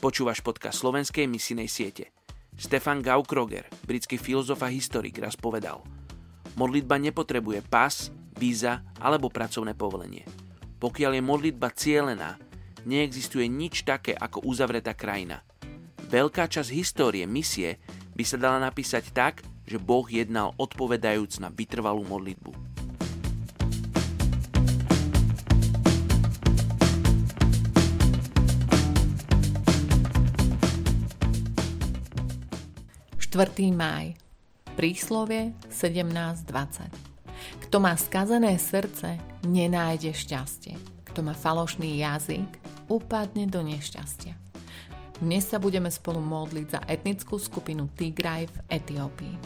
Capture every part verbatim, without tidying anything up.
Počúvaš podcast slovenskej misijnej siete. Stefan Gaukroger, britský filozof a historik, raz povedal: modlitba nepotrebuje pas, víza alebo pracovné povolenie. Pokiaľ je modlitba cielená, neexistuje nič také ako uzavretá krajina. Veľká časť histórie misie by sa dala napísať tak, že Boh jednal odpovedajúc na vytrvalú modlitbu. štvrtého mája Príslovie sedemnásť dvadsať. Kto má skazené srdce, nenájde šťastie. Kto má falošný jazyk, upadne do nešťastia. Dnes sa budeme spolu modliť za etnickú skupinu Tigray v Etiópii.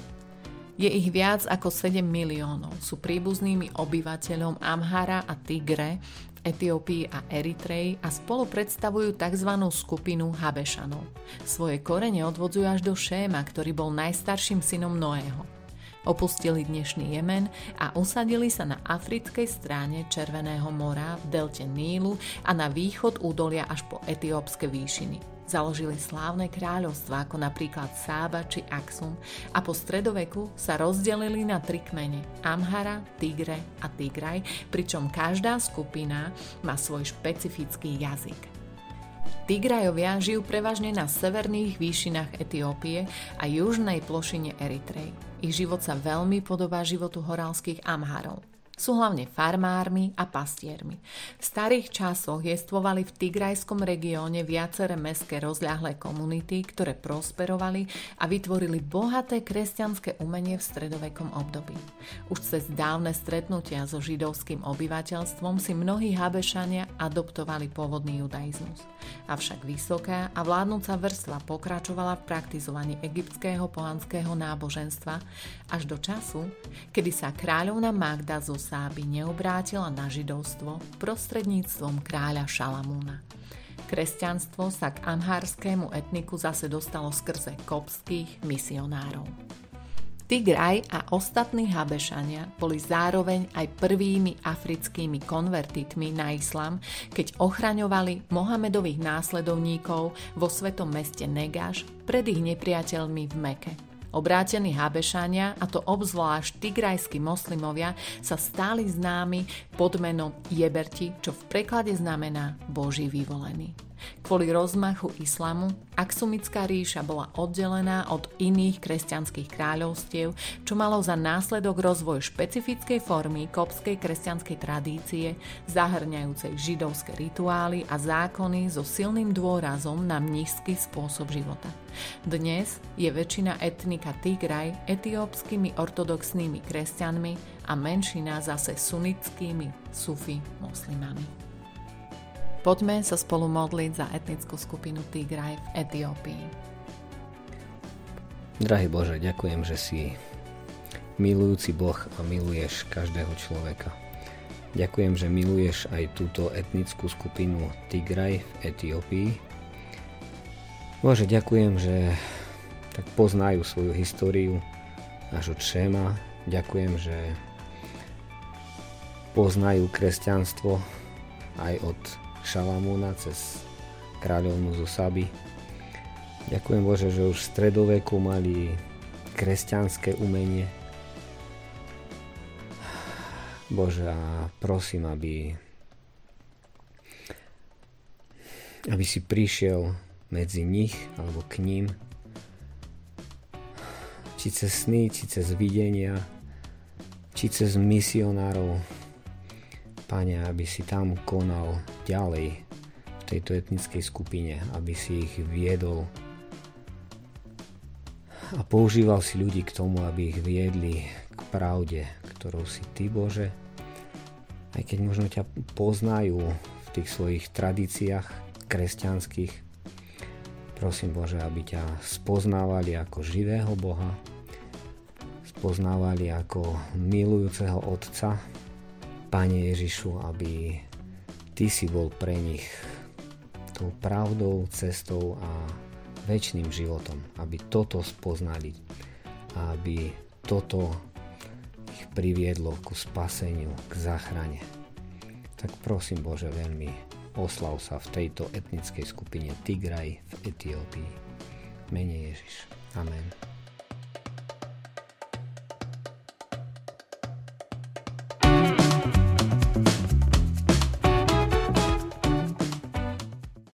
Je ich viac ako sedem miliónov, sú príbuznými obyvateľom Amhara a Tigre v Etiópii a Eritreji a spolu predstavujú tzv. Skupinu Habešanov. Svoje korene odvodzujú až do Šéma, ktorý bol najstarším synom Noého. Opustili dnešný Jemen a usadili sa na africkej strane Červeného mora v delte Nílu a na východ údolia až po etiópske výšiny. Založili slávne kráľovstvá ako napríklad Sába či Axum a po stredoveku sa rozdelili na tri kmene Amhara, Tigre a Tigray, pričom každá skupina má svoj špecifický jazyk. Tigrajovia žijú prevažne na severných výšinách Etiópie a južnej plošine Eritreji. Ich život sa veľmi podobá životu horálskych Amharov. Sú hlavne farmármi a pastiermi. V starých časoch jestvovali v tigrajskom regióne viaceré mestské rozľahlé komunity, ktoré prosperovali a vytvorili bohaté kresťanské umenie v stredovekom období. Už cez dávne stretnutia so židovským obyvateľstvom si mnohí Habešania adoptovali pôvodný judaizmus. Avšak vysoká a vládnúca vrstva pokračovala v praktizovaní egyptského pohanského náboženstva až do času, kedy sa kráľovna Magda zo Sáby neobrátila na židovstvo prostredníctvom kráľa Šalamúna. Kresťanstvo sa k amhárskému etniku zase dostalo skrze koptských misionárov. Tigraj a ostatní Habešania boli zároveň aj prvými africkými konvertitmi na islám, keď ochraňovali Mohamedových následovníkov vo svetom meste Negash pred ich nepriateľmi v Meke. Obrátení Habešania, a to obzvlášť tigrajskí moslimovia, sa stali známi pod menom Jeberti, čo v preklade znamená Boží vyvolený. Kvôli rozmachu islamu Aksumická ríša bola oddelená od iných kresťanských kráľovstiev, čo malo za následok rozvoj špecifickej formy koptskej kresťanskej tradície, zahrňajúcej židovské rituály a zákony so silným dôrazom na mníšsky spôsob života. Dnes je väčšina etnika Tigraj etiópskymi ortodoxnými kresťanmi a menšina zase sunnickými sufi moslimami. Poďme sa spolu modliť za etnickú skupinu Tigraj v Etiópii. Drahý Bože, ďakujem, že si milujúci Boh a miluješ každého človeka. Ďakujem, že miluješ aj túto etnickú skupinu Tigraj v Etiópii. Bože, ďakujem, že tak poznajú svoju históriu až od Šéma. Ďakujem, že poznajú kresťanstvo aj od Šalamúna cez kráľovnú zo Sáby. Ďakujem Bože, že už v stredoveku mali kresťanské umenie. Bože, a prosím, aby aby si prišiel medzi nich alebo k ním, či cez sny, či cez videnia, či cez misionárov. Pane, aby si tam konal ďalej v tejto etnickej skupine, aby si ich viedol a používal si ľudí k tomu, aby ich viedli k pravde, ktorou si Ty, Bože, aj keď možno ťa poznajú v tých svojich tradíciách kresťanských. Prosím, Bože, aby ťa spoznávali ako živého Boha, spoznávali ako milujúceho Otca. Pane Ježišu, aby Ty si bol pre nich tou pravdou, cestou a večným životom. Aby toto spoznali a aby toto ich priviedlo ku spaseniu, k záchrane. Tak prosím Bože veľmi, Osláv sa v tejto etnickej skupine Tigray v Etiópii. Mene Ježiš. Amen.